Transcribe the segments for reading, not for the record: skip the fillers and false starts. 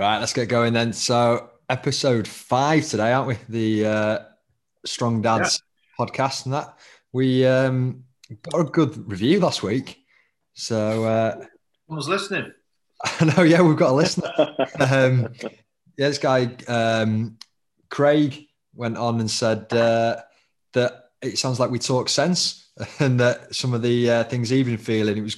Right, let's get going then. So episode 5 today, aren't we? The Strong Dads podcast and that. We got a good review last week. So I was listening. I know, yeah, we've got a listener. Yeah, this guy, Craig, went on and said that it sounds like we talk sense and that some of the things he'd been feeling,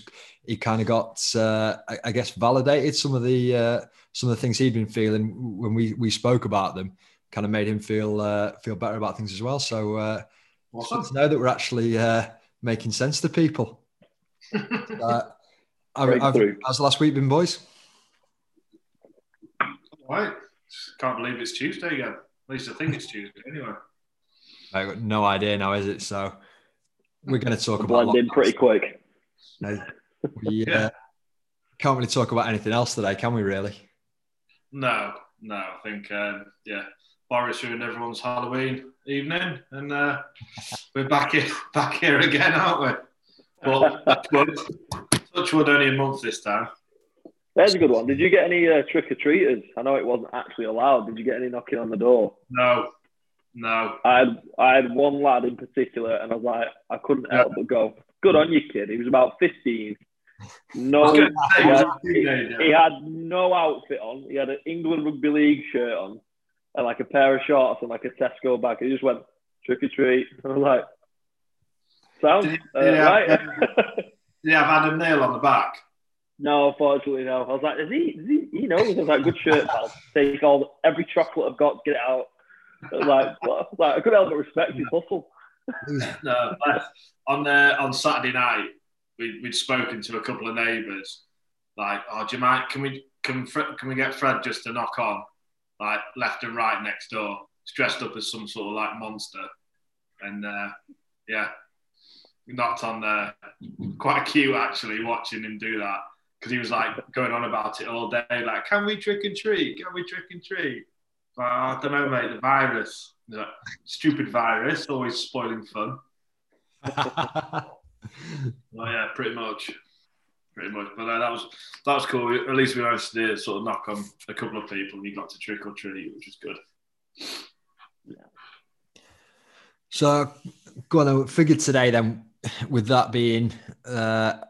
he kind of got, I guess, validated some of the things he'd been feeling when we spoke about them. Kind of made him feel better about things as well. So awesome. It's good to know that we're actually making sense to people. How's last week been, boys? All right. Can't believe it's Tuesday again. At least I think it's Tuesday anyway. I got no idea now, is it? So we're going to talk about blend in pretty quick. We can't really talk about anything else today, can we? Really? No. I think Boris ruined everyone's Halloween evening, and we're back here again, aren't we? Well, touch wood, only a month this time. There's a good one. Did you get any trick or treaters? I know it wasn't actually allowed. Did you get any knocking on the door? No. I had one lad in particular, and I was like, I couldn't help but go, "Good on you, kid." He was about 15. No, he had no outfit on. He had an England rugby league shirt on and like a pair of shorts and like a Tesco bag. He just went trick or treat. And I was like, "Sounds right." Did he have Adam Neal on the back? No, unfortunately, no. I was like, "Is he? You know, he was like, good shirt, pal. Take every chocolate I've got, get it out." I was like, what? I couldn't help but respect his hustle. No, on Saturday night, we'd spoken to a couple of neighbours, like, "Oh, do you mind? Can we get Fred just to knock on, like, left and right next door? He's dressed up as some sort of like monster," and we knocked on there. Quite cute actually, watching him do that, because he was like going on about it all day, like, "Can we trick and treat? Can we trick and treat?" Like, "Oh, I don't know, mate. The virus, like, stupid virus, always spoiling fun." Well, yeah, pretty much. But that was cool. At least we managed to sort of knock on a couple of people, and we got to trick or treat, which is good. So, I figured today then, with that being, I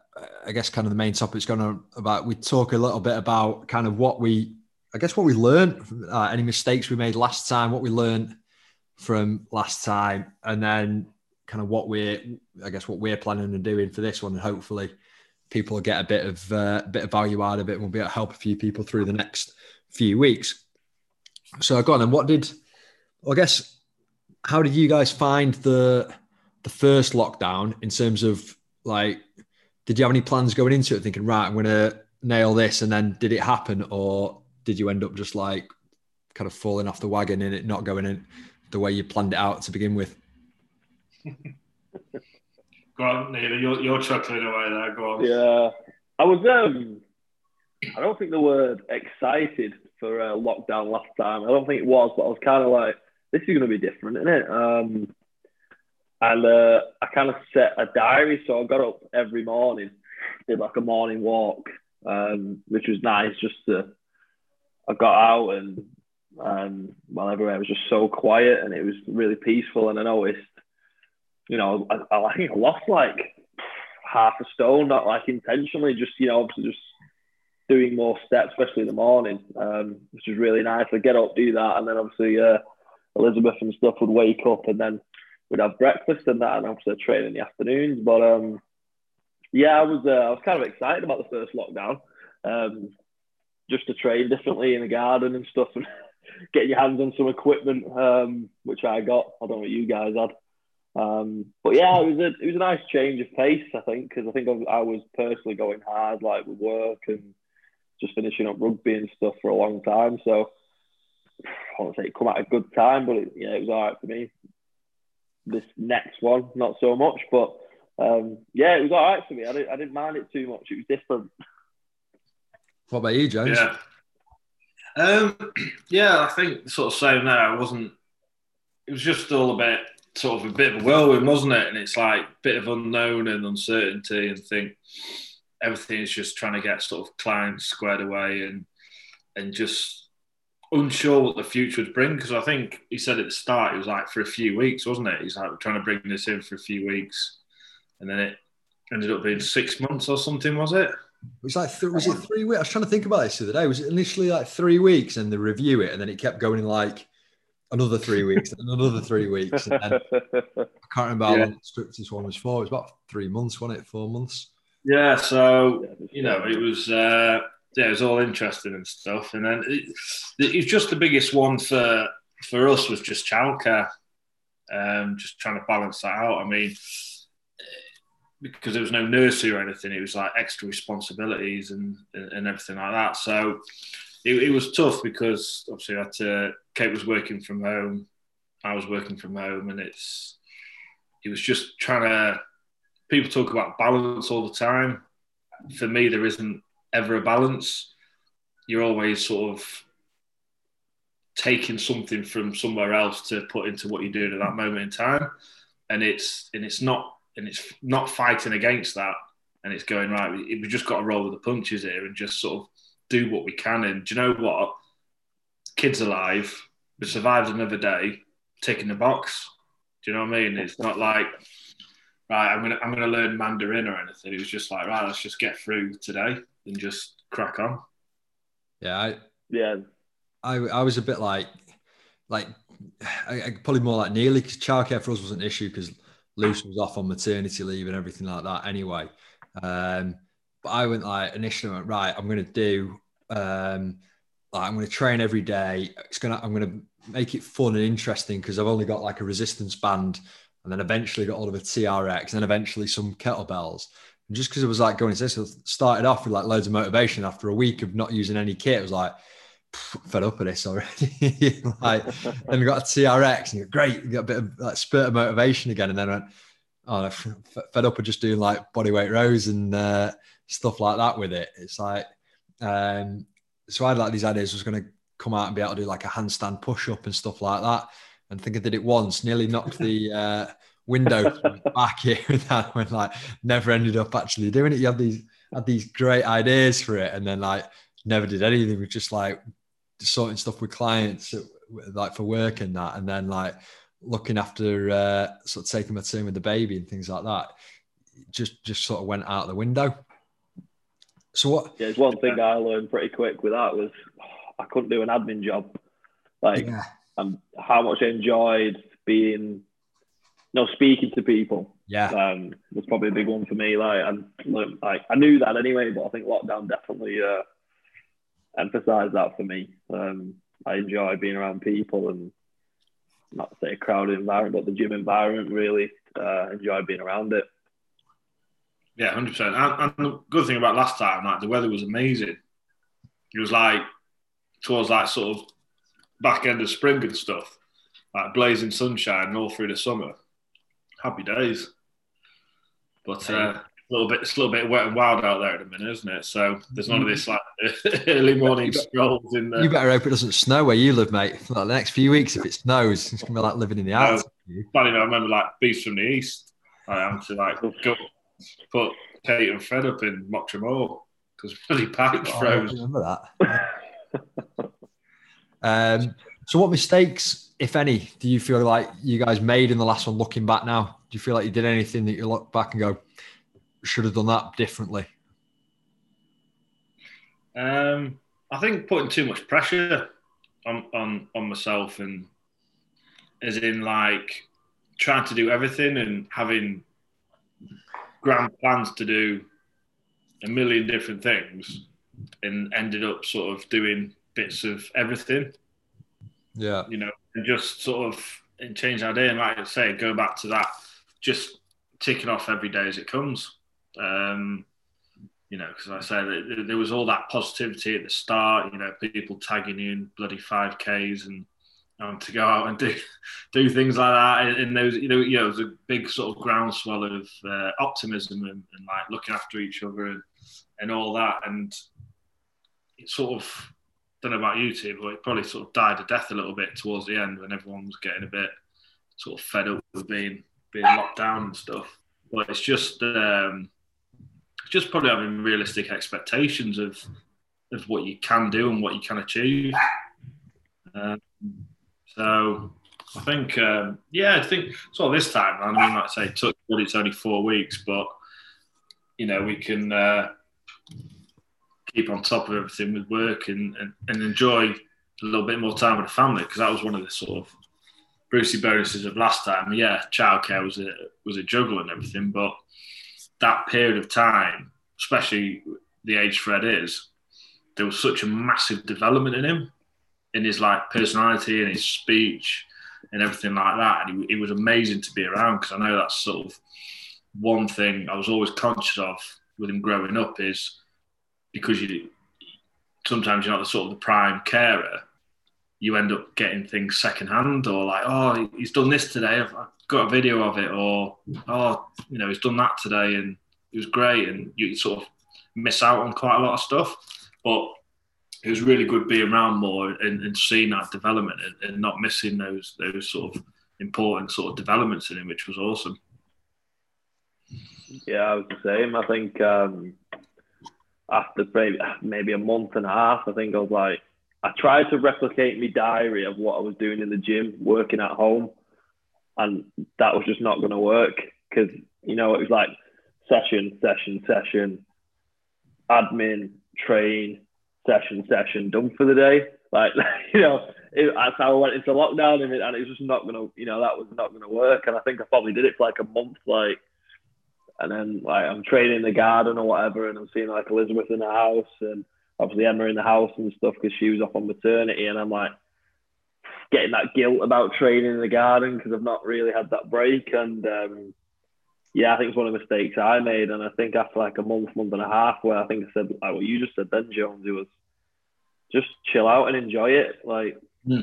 guess, kind of the main topic's gone about. We talk a little bit about kind of what we learned, any mistakes we made last time, what we learned from last time, and then kind of what we're planning and doing for this one, and hopefully people will get a bit of value out of it, and we'll be able to help a few people through the next few weeks. So go on, and how did you guys find the first lockdown in terms of, like, did you have any plans going into it thinking, right, I'm going to nail this, and then did it happen, or did you end up just like kind of falling off the wagon and it not going in the way you planned it out to begin with? Go on, Neil, you're chuckling away there, go on. Yeah, I was, I don't think the word excited for lockdown last time, I don't think it was, but I was kind of like, this is going to be different, isn't it? And I kind of set a diary, so I got up every morning, did like a morning walk, which was nice, I got out and everywhere was just so quiet and it was really peaceful, and I noticed, you know, I think I lost like half a stone, not like intentionally, just, you know, obviously just doing more steps, especially in the morning, which is really nice. I'd get up, do that, and then obviously Elizabeth and stuff would wake up, and then we'd have breakfast and that, and obviously I'd train in the afternoons. But I was kind of excited about the first lockdown, just to train differently in the garden and stuff, and get your hands on some equipment, which I got. I don't know what you guys had. But yeah, it was a nice change of pace, I think, because I think I was personally going hard, like with work and just finishing up rugby and stuff for a long time. So I won't say it come at a good time, but it was all right for me. This next one, not so much, but it was all right for me. I didn't mind it too much. It was different. What about you, James? Yeah, I think sort of saying that I wasn't. It was just all a bit. Sort of a bit of a whirlwind, wasn't it? And it's like a bit of unknown and uncertainty, and think everything is just trying to get sort of climbed squared away, and and just unsure what the future would bring. Because I think he said at the start, it was like for a few weeks, wasn't it? He's like, we're trying to bring this in for a few weeks. And then it ended up being 6 months or something, was it? It was like, was it 3 weeks? I was trying to think about this the other day. Was it initially like 3 weeks and they review it, and then it kept going like another 3 weeks and another 3 weeks? And then I can't remember how long the script this one was for. It was about 3 months, wasn't it? 4 months? Yeah, so, you know, it was, it was all interesting and stuff. And then it was just the biggest one for us was just childcare, just trying to balance that out. I mean, because there was no nursery or anything, it was like extra responsibilities and everything like that. So it was tough because obviously I had to, Kate was working from home, I was working from home, and it was just trying to, people talk about balance all the time. For me, there isn't ever a balance. You're always sort of taking something from somewhere else to put into what you're doing at that moment in time. And it's not fighting against that, and it's going, right, we've just got to roll with the punches here and just sort of do what we can. And do you know what? Kids alive, we survived another day, ticking the box. Do you know what I mean? It's not like, right, I'm gonna learn Mandarin or anything. It was just like, right, let's just get through today and just crack on. Yeah, I was a bit like I probably more like Neely, because childcare for us wasn't an issue because Luce was off on maternity leave and everything like that anyway. But I went initially, right, I'm going to do, I'm going to train every day. I'm going to make it fun and interesting because I've only got like a resistance band, and then eventually got all of a TRX, and then eventually some kettlebells. And just because it was like going to this, I started off with like loads of motivation. After a week of not using any kit, it was like, fed up with this already. Then we got a TRX, and you go, great, you got a bit of like spurt of motivation again. And then I went, fed up with just doing like bodyweight rows and stuff like that with it. It's like, so I had like these ideas. I was going to come out and be able to do like a handstand push up and stuff like that. And I think I did it once, nearly knocked the window back here with that one. Like, never ended up actually doing it. You had these great ideas for it, and then like never did anything. We just like sorting stuff with clients, like for work and that, and then like looking after sort of taking my turn with the baby and things like that. Just sort of went out the window. So what? Yeah, it's one thing I learned pretty quick with that was I couldn't do an admin job. Like, how much I enjoyed speaking to people. Yeah, was probably a big one for me. Like I knew that anyway, but I think lockdown definitely emphasize that for me. I enjoy being around people, and not to say a crowded environment, but the gym environment, really enjoy being around it. Yeah, 100%. And the good thing about last time, like, the weather was amazing. It was like towards like sort of back end of spring and stuff, like blazing sunshine all through the summer. Happy days. But it's a little bit wet and wild out there at the minute, isn't it? So there's none of this like early morning strolls in there. You better hope it doesn't snow where you live, mate. Like, the next few weeks, if it snows, it's gonna be like living in the Alps. Funny enough, I remember like Beast from the East. I had to like go put Kate and Fred up in Mottramore because really packed froze. I remember that. So what mistakes, if any, do you feel like you guys made in the last one? Looking back now, do you feel like you did anything that you look back and go, should have done that differently? I think putting too much pressure on myself, and as in like trying to do everything and having grand plans to do a million different things, and ended up sort of doing bits of everything. Yeah, you know, and just sort of change idea, and like I say, go back to that, just ticking off every day as it comes. You know, because like I say, there was all that positivity at the start, you know, people tagging you in bloody 5Ks and to go out and do things like that. And there was, you know, it was a big sort of groundswell of optimism and like looking after each other and all that. And it sort of, don't know about you two, but it probably sort of died a death a little bit towards the end when everyone was getting a bit sort of fed up with being locked down and stuff. But it's just probably having realistic expectations of of what you can do and what you can achieve. So I think, I think this time, I mean, like I say, touch wood, it's only 4 weeks, but, you know, we can keep on top of everything with work and enjoy a little bit more time with the family, because that was one of the sort of Brucey bonuses of last time. Yeah, childcare was a juggle and everything, but that period of time, especially the age Fred is, there was such a massive development in him, in his like personality and his speech and everything like that. And it was amazing to be around, because I know that's sort of one thing I was always conscious of with him growing up, is because sometimes you're not the sort of the prime carer, you end up getting things secondhand, or like, oh, he's done this today, I've got a video of it, or, oh, you know, he's done that today and it was great, and you sort of miss out on quite a lot of stuff. But it was really good being around more and seeing that development and not missing those sort of important sort of developments in him, which was awesome. Yeah, I was the same. I think after maybe a month and a half, I think I was like, I tried to replicate my diary of what I was doing in the gym, working at home, and that was just not going to work, because, you know, it was like session, admin, train, session, done for the day. Like, you know, that's how I went into lockdown, and it was just not going to, you know, that was not going to work. And I think I probably did it for like a month, like, and then like I'm training in the garden or whatever, and I'm seeing like Elizabeth in the house, and obviously Emma in the house and stuff, because she was off on maternity, and I'm like getting that guilt about training in the garden because I've not really had that break. And I think it's one of the mistakes I made. And I think after like a month and a half, where I think I said, like what you just said then, Jones, it was just chill out and enjoy it. Like,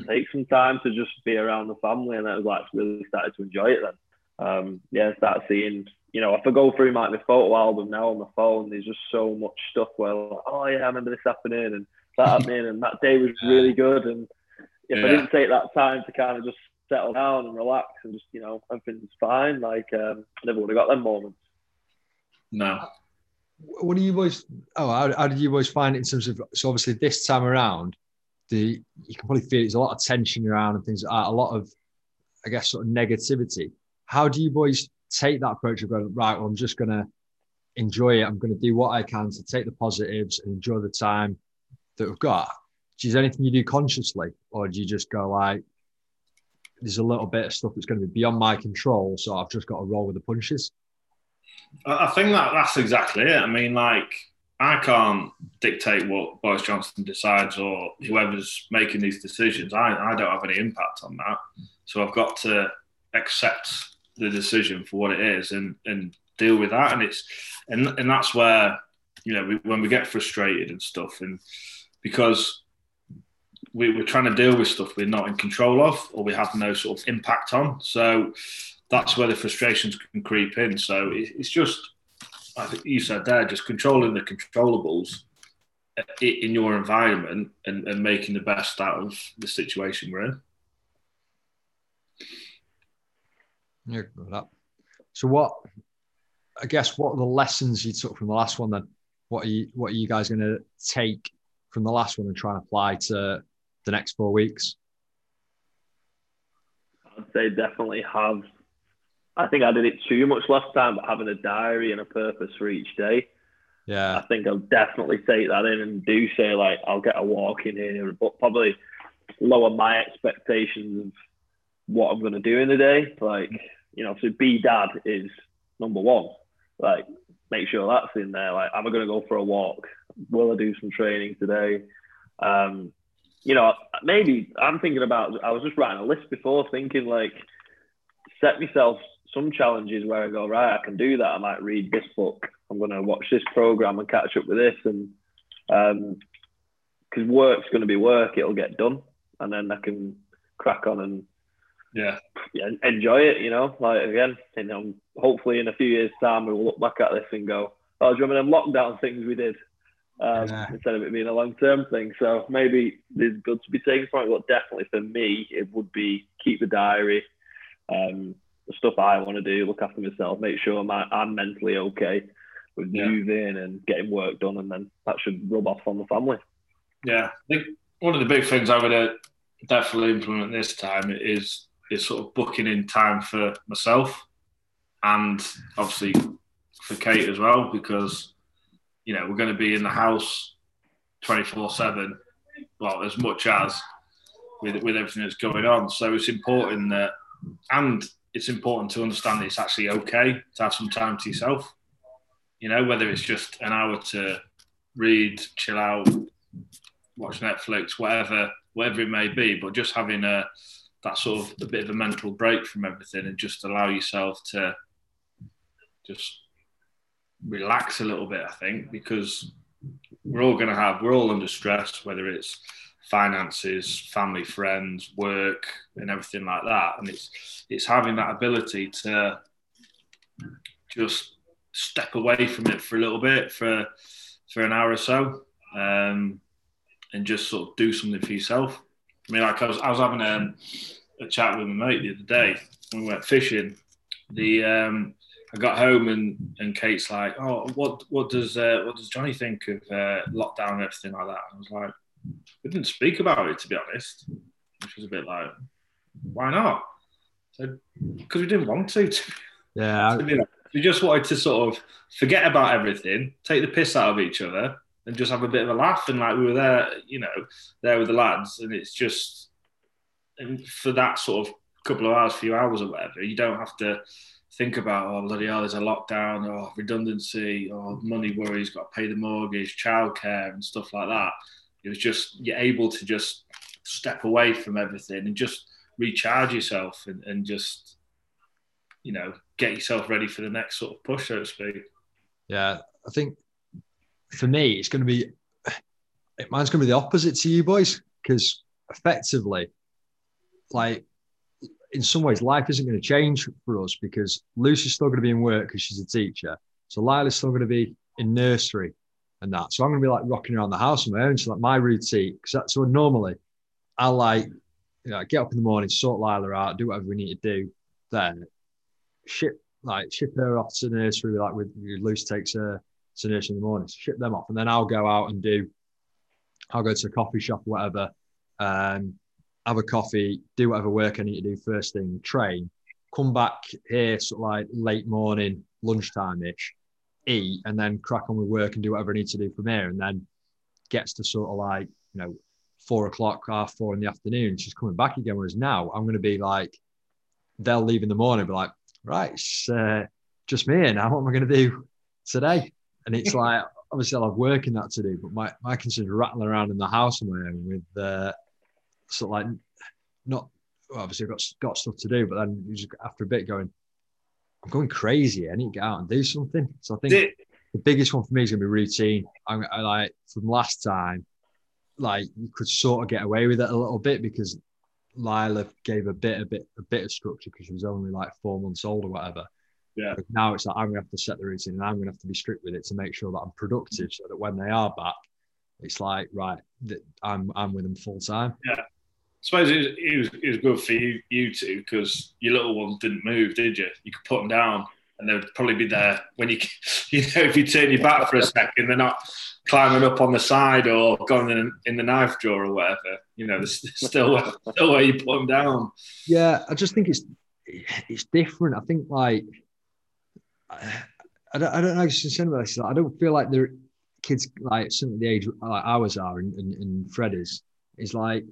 take some time to just be around the family. And I was like, really started to enjoy it then. Start seeing, you know, if I go through my photo album now on my phone, there's just so much stuff where, like, oh yeah, I remember this happening and that happening, and that day was really good. And if I didn't take that time to kind of just settle down and relax and just, you know, everything's fine, like, I never would have got them moments. No. What do you boys, how did you boys find it in terms of, so obviously this time around, you can probably feel there's a lot of tension around and things like that, a lot of, I guess, sort of negativity. How do you boys take that approach of going, right, well, I'm just going to enjoy it, I'm going to do what I can to take the positives and enjoy the time that we've got? Is there anything you do consciously, or do you just go like, there's a little bit of stuff that's going to be beyond my control, so I've just got to roll with the punches? I think that's exactly it. I mean, like, I can't dictate what Boris Johnson decides or whoever's making these decisions. I don't have any impact on that. So I've got to accept the decision for what it is and deal with that. And it's and that's where, you know, when we get frustrated and stuff, and because we're trying to deal with stuff we're not in control of, or we have no sort of impact on. So that's where the frustrations can creep in. So it's just, I think you said there, just controlling the controllables in your environment and making the best out of the situation we're in. Yeah, good up. So what are the lessons you took from the last one then? What are you guys going to take from the last one and try and apply to the next 4 weeks? I'd say definitely have. I think I did it too much last time, but having a diary and a purpose for each day. Yeah. I think I'll definitely take that in and do say, like, I'll get a walk in here, but probably lower my expectations of what I'm going to do in the day. Like, you know, so be dad is number one. Like, make sure that's in there. Like, am I going to go for a walk? Will I do some training today? You know, maybe I'm thinking about, I was just writing a list before, thinking like, set myself some challenges where I go, right, I can do that. I might read this book. I'm going to watch this program and catch up with this. And because work's going to be work, it'll get done. And then I can crack on and enjoy it, you know, like, again, you know, hopefully in a few years' time, we'll look back at this and go, oh, do you remember them lockdown things we did? Instead of it being a long-term thing. So maybe there's good to be taken from it, but definitely for me, it would be keep the diary, the stuff I want to do, look after myself, make sure I'm mentally okay with moving and getting work done, and then that should rub off on the family. Yeah, I think one of the big things I'm going to definitely implement this time is sort of booking in time for myself and obviously for Kate as well, because, you know, we're going to be in the house 24/7, well, as much as with everything that's going on. So it's important that, and it's important to understand that it's actually okay to have some time to yourself, you know, whether it's just an hour to read, chill out, watch Netflix, whatever it may be, but just having that sort of a bit of a mental break from everything and just allow yourself to just relax a little bit, I think, because we're all under stress, whether it's finances, family, friends, work, and everything like that. And it's having that ability to just step away from it for a little bit, for an hour or so, and just sort of do something for yourself. I mean, like I was having a chat with my mate the other day when we went fishing. I got home and Kate's like, "Oh, what does Johnny think of lockdown and everything like that?" And I was like, "We didn't speak about it, to be honest." Which was a bit like, "Why not?" So, because we didn't want to. Yeah. We just wanted to sort of forget about everything, take the piss out of each other, and just have a bit of a laugh. And like we were there, you know, there with the lads, and it's just, and for that sort of couple of hours, few hours or whatever, you don't have to think about, oh, bloody hell, there's a lockdown, or redundancy, or money worries, got to pay the mortgage, childcare, and stuff like that. It was just, you're able to just step away from everything and just recharge yourself and just, you know, get yourself ready for the next sort of push, so to speak. Yeah, I think for me, it's going to be, mine's going to be the opposite to you boys, because effectively, like, in some ways, life isn't going to change for us because Lucy's still going to be in work because she's a teacher. So Lila's still going to be in nursery and that. So I'm going to be like rocking around the house on my own. So like my routine, because that's what normally I like, you know, I get up in the morning, sort Lila out, do whatever we need to do. Then ship her off to nursery, like with Lucy takes her to nursery in the morning. So ship them off, and then I'll go out and I'll go to a coffee shop or whatever, have a coffee, do whatever work I need to do first thing, train, come back here sort of like late morning, lunchtime-ish, eat, and then crack on with work and do whatever I need to do from here. And then gets to sort of like, you know, 4 o'clock, 4:30 in the afternoon, she's coming back again. Whereas now I'm going to be like, they'll leave in the morning, be like, right, it's just me and now, what am I going to do today? And it's like, obviously I'll have work in that to do, but my consider rattling around in the house on my own with sort of like, not, well, obviously I've got stuff to do, but then you just, after a bit, going, I'm going crazy. I need to get out and do something. So I think the biggest one for me is going to be routine. I like, from last time, like you could sort of get away with it a little bit because Lila gave a bit of structure because she was only like 4 months old or whatever. Yeah. But now it's like, I'm going to have to set the routine and I'm going to have to be strict with it to make sure that I'm productive so that when they are back, it's like, right, I'm with them full time. Yeah. I suppose it was good for you two because your little ones didn't move, did you? You could put them down and they would probably be there when you know, if you turn your back for a second, they're not climbing up on the side or going in the knife drawer or whatever. You know, there's still where you put them down. Yeah, I just think it's different. I think like, I don't know, I don't feel like they're kids like some of the age like ours are and Fred is like,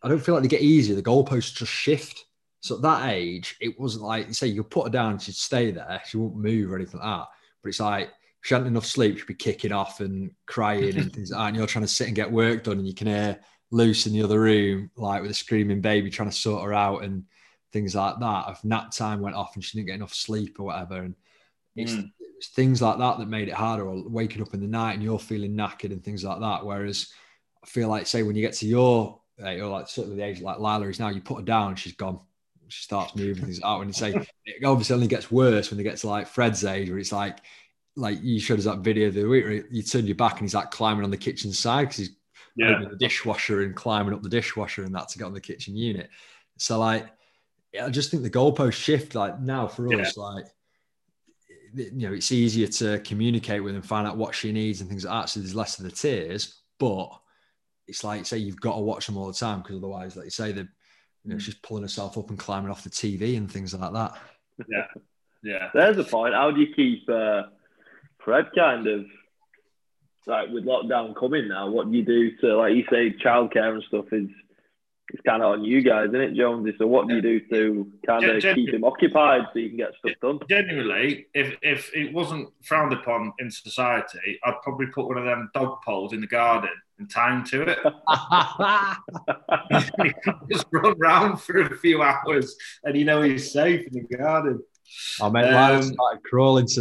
I don't feel like they get easier. The goalposts just shift. So at that age, it wasn't like, you say you put her down, she'd stay there. She wouldn't move or anything like that. But it's like, if she hadn't enough sleep, she'd be kicking off and crying and things like that. And you're trying to sit and get work done and you can hear Lucy in the other room, like with a screaming baby trying to sort her out and things like that. If nap time went off and she didn't get enough sleep or whatever. And it's things like that that made it harder, or waking up in the night and you're feeling knackered and things like that. Whereas I feel like, say, when you get to your, or like certainly the age like Lila is now, you put her down, she's gone. She starts moving things out, and you say it obviously only gets worse when they get to like Fred's age, where it's like you showed us that video the other week, where you turned your back and he's like climbing on the kitchen side because he's opening the dishwasher and climbing up the dishwasher and that to get on the kitchen unit. So like, I just think the goalposts shift. Like now for us, like, you know, it's easier to communicate with and find out what she needs and things like that. So there's less of the tears, but it's like, say, you've got to watch them all the time, because otherwise, like you say, they're, you know, it's just pulling herself up and climbing off the TV and things like that. Yeah, yeah. There's a point. How do you keep Fred kind of, like, with lockdown coming now, what do you do to, like you say, childcare and stuff is, it's kind of on you guys, isn't it, Jonesy? So what do you do to kind of keep him occupied so you can get stuff done? Genuinely, if it wasn't frowned upon in society, I'd probably put one of them dog poles in the garden and tie him to it. He can just run round for a few hours and you know he's safe in the garden. I mean, I started crawling to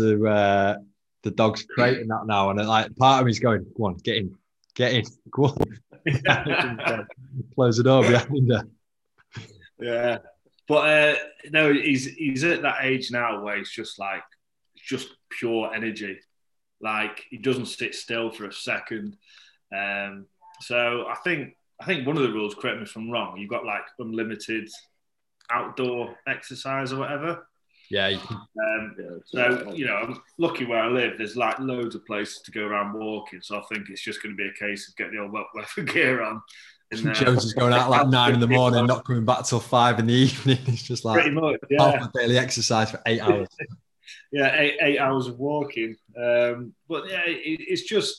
the dog's crate and that now, and like part of me's going, go on, get in, go on. Close the door behind her. Yeah, but no, he's at that age now where it's just like, it's just pure energy. Like he doesn't sit still for a second. So I think one of the rules, correct me if I'm wrong, you've got like unlimited outdoor exercise or whatever. Yeah. So, you know, I'm lucky where I live, there's like loads of places to go around walking. So I think it's just going to be a case of getting the old wet weather gear on. Jones is going out like 9 in the morning, not coming back till 5 in the evening. It's just like pretty much, yeah. Half a daily exercise for 8 hours. Yeah, eight hours of walking. But yeah, it's just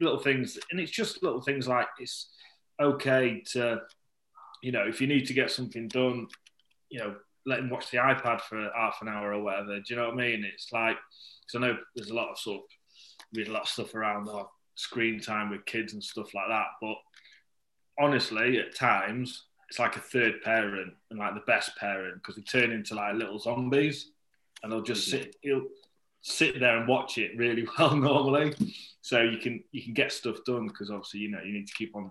little things. And it's just little things like it's okay to, you know, if you need to get something done, you know, let him watch the iPad for half an hour or whatever. Do you know what I mean? It's like, because I know there's a lot of sort of, read a lot of stuff around our screen time with kids and stuff like that. But honestly, at times, it's like a third parent and like the best parent, because they turn into like little zombies and they'll just sit there and watch it really well normally. So you can get stuff done, because obviously, you know, you need to keep on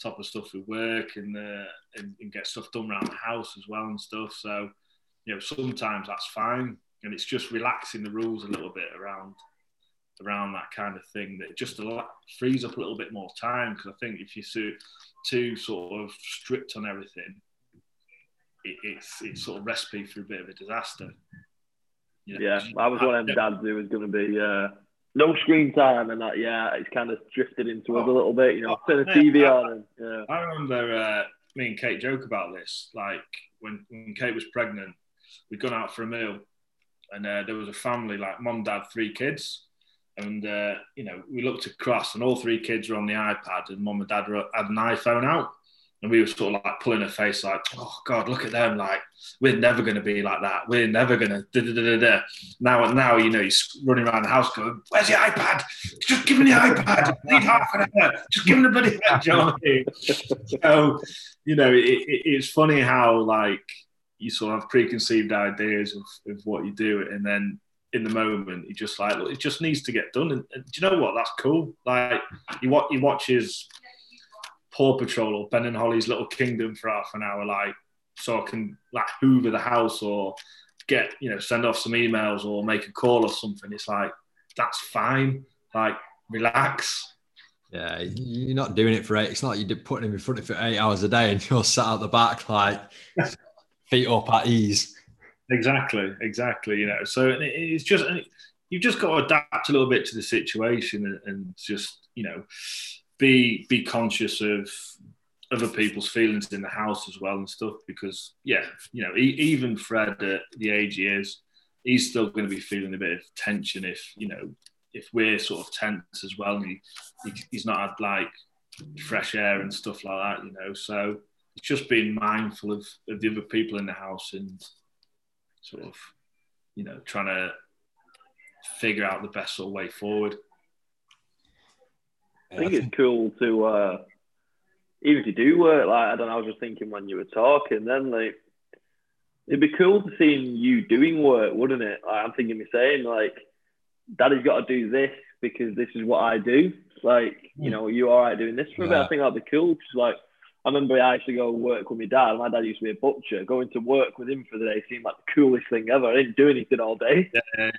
top of stuff with work and get stuff done around the house as well and stuff. So, you know, sometimes that's fine, and it's just relaxing the rules a little bit around that kind of thing, that just frees up a little bit more time, because I think if you're too sort of strict on everything, it's sort of recipe for a bit of a disaster. You know, yeah, I was one of them dads who was going to be... no screen time and that, yeah, it's kind of drifted into us a little bit, you know, turn the TV on. And, yeah. I remember me and Kate joke about this, like when Kate was pregnant, we'd gone out for a meal and there was a family, like mum, dad, 3 kids. And, you know, we looked across and all 3 kids were on the iPad and mum and dad had an iPhone out. And we were sort of like pulling her face like, oh, God, look at them. Like, we're never going to be like that. We're never going to da-da-da-da-da. Now, you know, he's running around the house going, where's the iPad? Just give me the iPad. I need half an hour. Just give him the bloody iPad. So, you know, it's funny how, like, you sort of have preconceived ideas of what you do. And then in the moment, you're just like, look, it just needs to get done. And do you know what? That's cool. Like, you watch his... Paw Patrol or Ben and Holly's Little Kingdom for half an hour, like, so I can like hoover the house or get, you know, send off some emails or make a call or something. It's like, that's fine, like, relax. Yeah, you're not doing it for 8. It's not like you're putting him in front of it 8 hours a day and you're sat at the back like feet up at ease. Exactly. You know, so it's just, you've just got to adapt a little bit to the situation and just, you know, be conscious of other people's feelings in the house as well and stuff, because, yeah, you know, even Fred at the age he is, he's still going to be feeling a bit of tension if, you know, if we're sort of tense as well and he's not had, like, fresh air and stuff like that, you know. So it's just being mindful of the other people in the house and sort of, you know, trying to figure out the best sort of way forward. I think it's cool to, even if you do work, like, I don't know, I was just thinking when you were talking then, like, it'd be cool to see you doing work, wouldn't it? Like, I'm thinking me saying, like, Daddy's got to do this because this is what I do. Like, you know, you all right doing this for a bit? I think that'd be cool. Cause, like, I remember I used to go work with my dad. My dad used to be a butcher. Going to work with him for the day seemed like the coolest thing ever. I didn't do anything all day.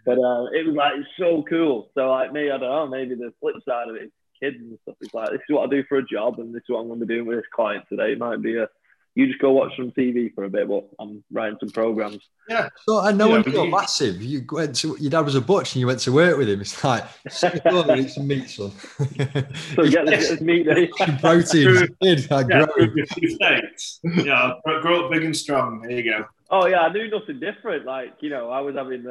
But it was, like, so cool. So, like, me, I don't know, maybe the flip side of it, kids and stuff, it's like, this is what I do for a job and this is what I'm going to be doing with this client today. It might be a you just go watch some TV for a bit, but I'm writing some programs. Yeah. So I know when you're massive, you went to, your dad was a butcher and you went to work with him. It's like, sit over and eat some meat, son. So get this meat there. Some protein. Yeah, grow up big and strong. There you go. Oh, yeah, I knew nothing different. Like, you know, I was having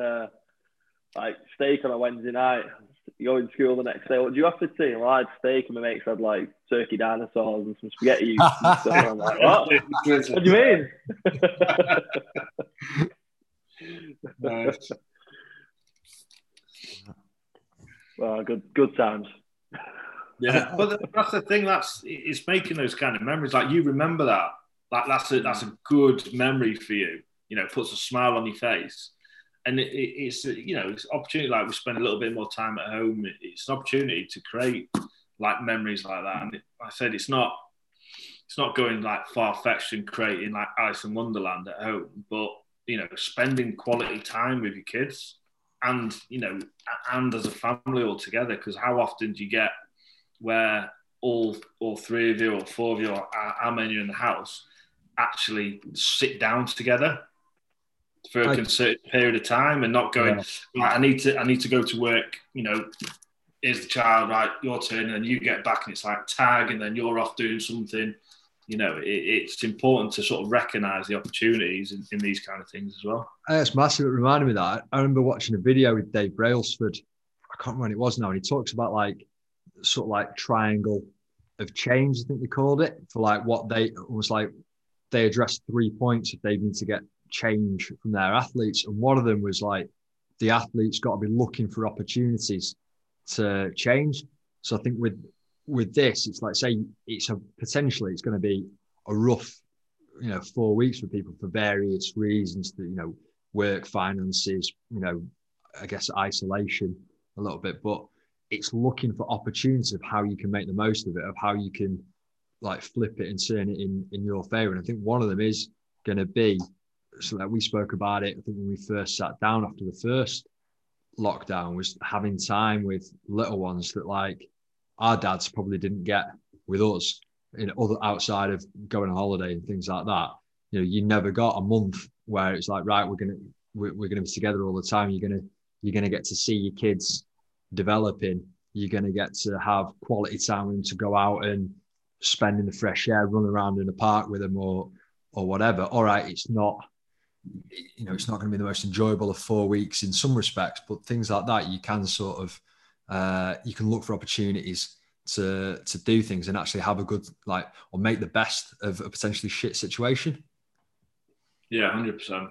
like steak on a Wednesday night. Going to school the next day, what do you have to see? Well, I had steak and my mates had like turkey dinosaurs and some spaghetti. And stuff. I'm like, what? What do you mean? Nice. Well, good times. Yeah, but that's the thing. It's making those kind of memories. Like you remember that. Like that's a good memory for you. You know, it puts a smile on your face. And it's you know, it's an opportunity. Like we spend a little bit more time at home. It's an opportunity to create like memories like that. And I said it's not going like far-fetched and creating like Alice in Wonderland at home, but you know, spending quality time with your kids and you know, and as a family all together. Because how often do you get where all three of you or four of you or how many are in the house actually sit down together for a concerted period of time and not going, right, I need to go to work, you know, here's the child, right, your turn, and then you get back and it's like tag and then you're off doing something. You know, it's important to sort of recognise the opportunities in these kind of things as well. It's massive. It reminded me of that. I remember watching a video with Dave Brailsford. I can't remember when it was now. And he talks about like, sort of like triangle of change, I think they called it, for like what they, almost like they addressed 3 points if they need to get change from their athletes, and one of them was like the athletes got to be looking for opportunities to change. So I think with this, it's like say it's a potentially it's going to be a rough, you know, 4 weeks for people for various reasons, that, you know, work, finances, you know, I guess isolation a little bit, but it's looking for opportunities of how you can make the most of it, of how you can like flip it and turn it in your favor. And I think one of them is going to be, so that we spoke about it, I think when we first sat down after the first lockdown, was having time with little ones that like our dads probably didn't get with us in other outside of going on holiday and things like that. You know, you never got a month where it's like, right, we're gonna be together all the time. You're gonna get to see your kids developing. You're gonna get to have quality time with them, to go out and spend in the fresh air, run around in the park with them or whatever. All right, it's not. You know, it's not going to be the most enjoyable of 4 weeks in some respects, but things like that, you can sort of, you can look for opportunities to do things and actually have a good, like, or make the best of a potentially shit situation. Yeah, 100%.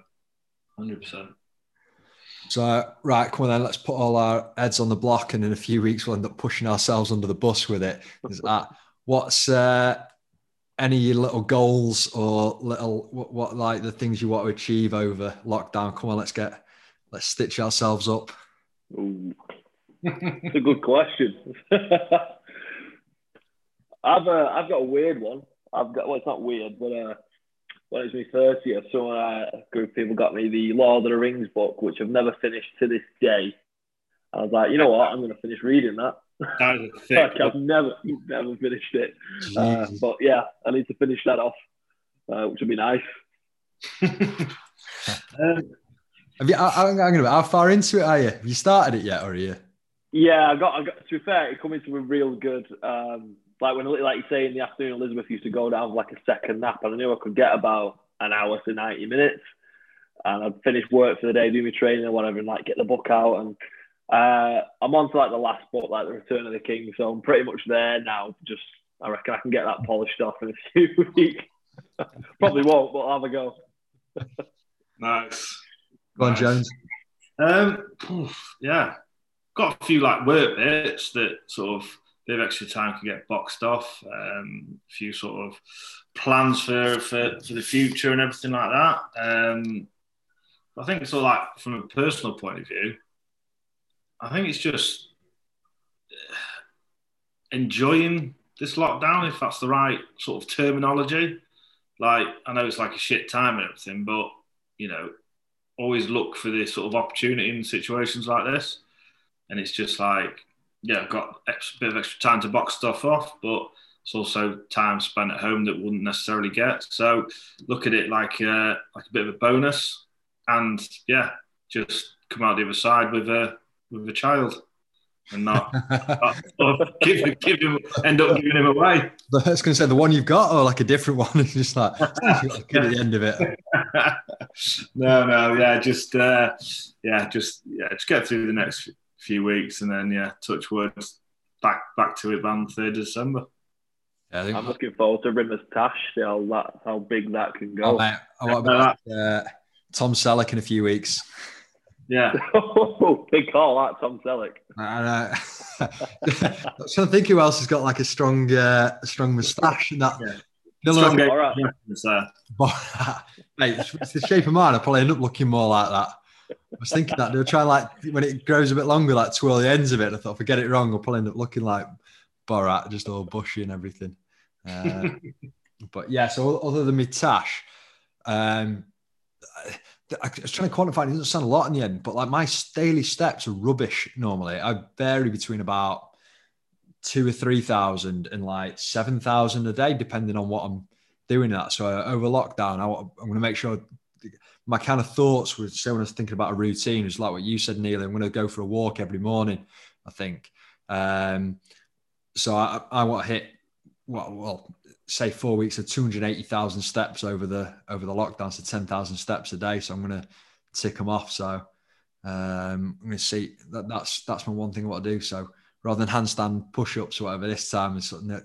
So, right, come on then, let's put all our heads on the block, and in a few weeks we'll end up pushing ourselves under the bus with it. What's any little goals or little what like the things you want to achieve over lockdown? Come on, let's stitch ourselves up. Ooh. That's a good question. I've got a weird one. It's not weird, but when it was my 30th, someone a group of people got me the Lord of the Rings book, which I've never finished to this day. I was like, you know what, I'm going to finish reading that. That was a thick. I've never finished it, but yeah, I need to finish that off, which would be nice. How far into it are you? Have you started it yet, or are you? Yeah, I got. To be fair, it come into a real good. Like when, like you say, in the afternoon, Elizabeth used to go down for like a second nap, and I knew I could get about an hour to 90 minutes, and I'd finish work for the day, do my training or whatever, and like get the book out and. I'm on to like the last book, like the Return of the King, so I'm pretty much there now. Just I reckon I can get that polished off in a few weeks. Probably won't, but I'll have a go. Nice. Go on, Jones. Yeah, got a few like work bits that sort of a bit of extra time can get boxed off. A few sort of plans for the future and everything like that. I think it's all like from a personal point of view. I think it's just enjoying this lockdown, if that's the right sort of terminology. Like, I know it's like a shit time and everything, but, you know, always look for this sort of opportunity in situations like this. And it's just like, yeah, I've got a bit of extra time to box stuff off, but It's also time spent at home that wouldn't necessarily get. So look at it like a bit of a bonus, and yeah, just come out the other side with a child, and not end up giving him away. I was going to say the one you've got, or like a different one. It's just like good at the end of it. Just get through the next few weeks, and then touch wood, back to it on the 3rd of December. Yeah, I'm looking forward to Rimmer's Tash, see how big that can go. Oh, mate, Tom Selleck in a few weeks. Yeah. Big call out, Tom Selleck. I was trying to think who else has got like a strong moustache and that. Yeah. Borat. Borat. Mate, it's the shape of mine. I probably end up looking more like that. I was thinking that they'll try, like, when it grows a bit longer, like twirl the ends of it. I thought if I get it wrong, I'll probably end up looking like Borat, just all bushy and everything. But yeah, so other than me tash, I was trying to quantify. It doesn't sound a lot in the end, but like my daily steps are rubbish normally. I vary between about 2,000 or 3,000 and like 7,000 a day, depending on what I'm doing. That so over lockdown, I'm going to make sure my kind of thoughts were, so when I was thinking about a routine, it's like what you said, Neil. I'm going to go for a walk every morning, I think. So I want to hit, say 4 weeks of 280,000 steps over the lockdown, so 10,000 steps a day. So I'm going to tick them off. So I'm going to see that's my one thing I want to do. So rather than handstand push-ups or whatever this time, is something that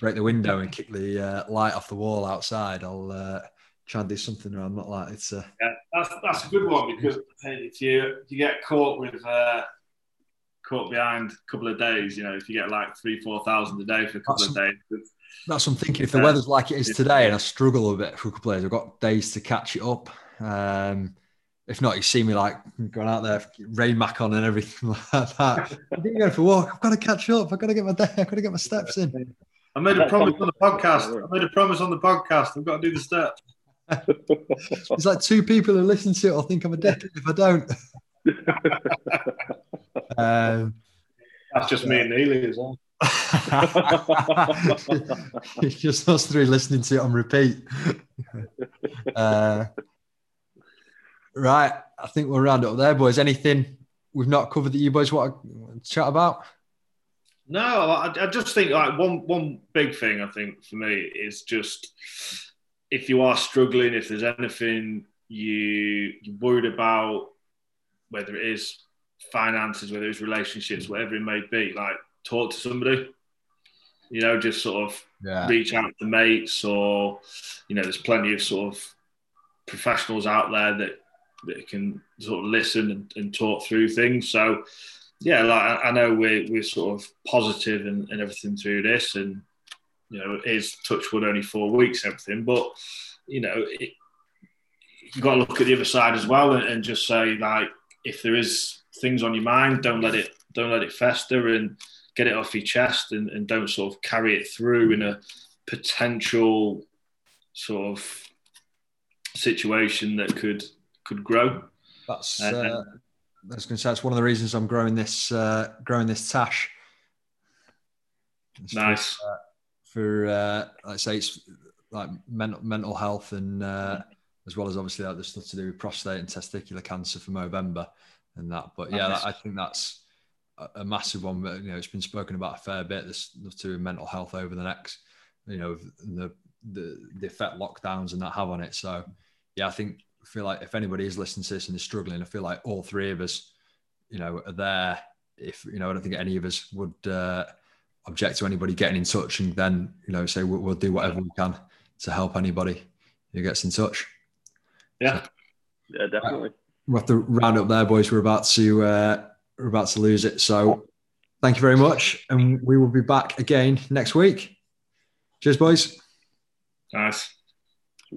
break the window and kick the light off the wall outside. I'll try and do something where I'm not like it's. That's a good one, because if you get caught with. Caught behind a couple of days, if you get like 3,000-4,000 a day for a couple of days. That's what I'm thinking. If the weather's like it is today and I struggle a bit for a couple of days, I've got days to catch it up. If not, you see me like going out there, rain mac on and everything like that. I'm going for a walk. I've got to catch up. I've got to get my day. I've got to get my steps in. I made a promise on the podcast. I've got to do the steps. It's like two people who listen to it will think I'm a dickhead if I don't. That's just me and Neely as well. It's just us three listening to it on repeat. Right, I think we'll round it up there, boys. Anything we've not covered that you boys want to chat about? No, I just think like one big thing I think for me is just if you are struggling, if there's anything you're worried about, whether it is finances, whether it's relationships, whatever it may be, like talk to somebody, just sort of reach out to mates, or, there's plenty of sort of professionals out there that can sort of listen and talk through things. So yeah, like I know we're sort of positive and everything through this, and, it is touch wood only 4 weeks, everything, but, you've got to look at the other side as well and just say like, if there is things on your mind, don't let it fester and get it off your chest, and don't sort of carry it through in a potential sort of situation that could grow. That's I was going to say that's one of the reasons I'm growing this tash. It's nice for I'd say it's like mental health and. As well as obviously like there's stuff to do with prostate and testicular cancer for Movember and that. But yeah, I think that's a massive one. But, it's been spoken about a fair bit. There's stuff to do with mental health over the next, the effect lockdowns and that have on it. So yeah, I feel like if anybody is listening to this and is struggling, I feel like all three of us, are there. If, I don't think any of us would object to anybody getting in touch and then, say we'll do whatever we can to help anybody who gets in touch. Yeah, yeah, definitely. We'll have to round up there, boys. We're about to lose it. So, thank you very much, and we will be back again next week. Cheers, boys. Nice.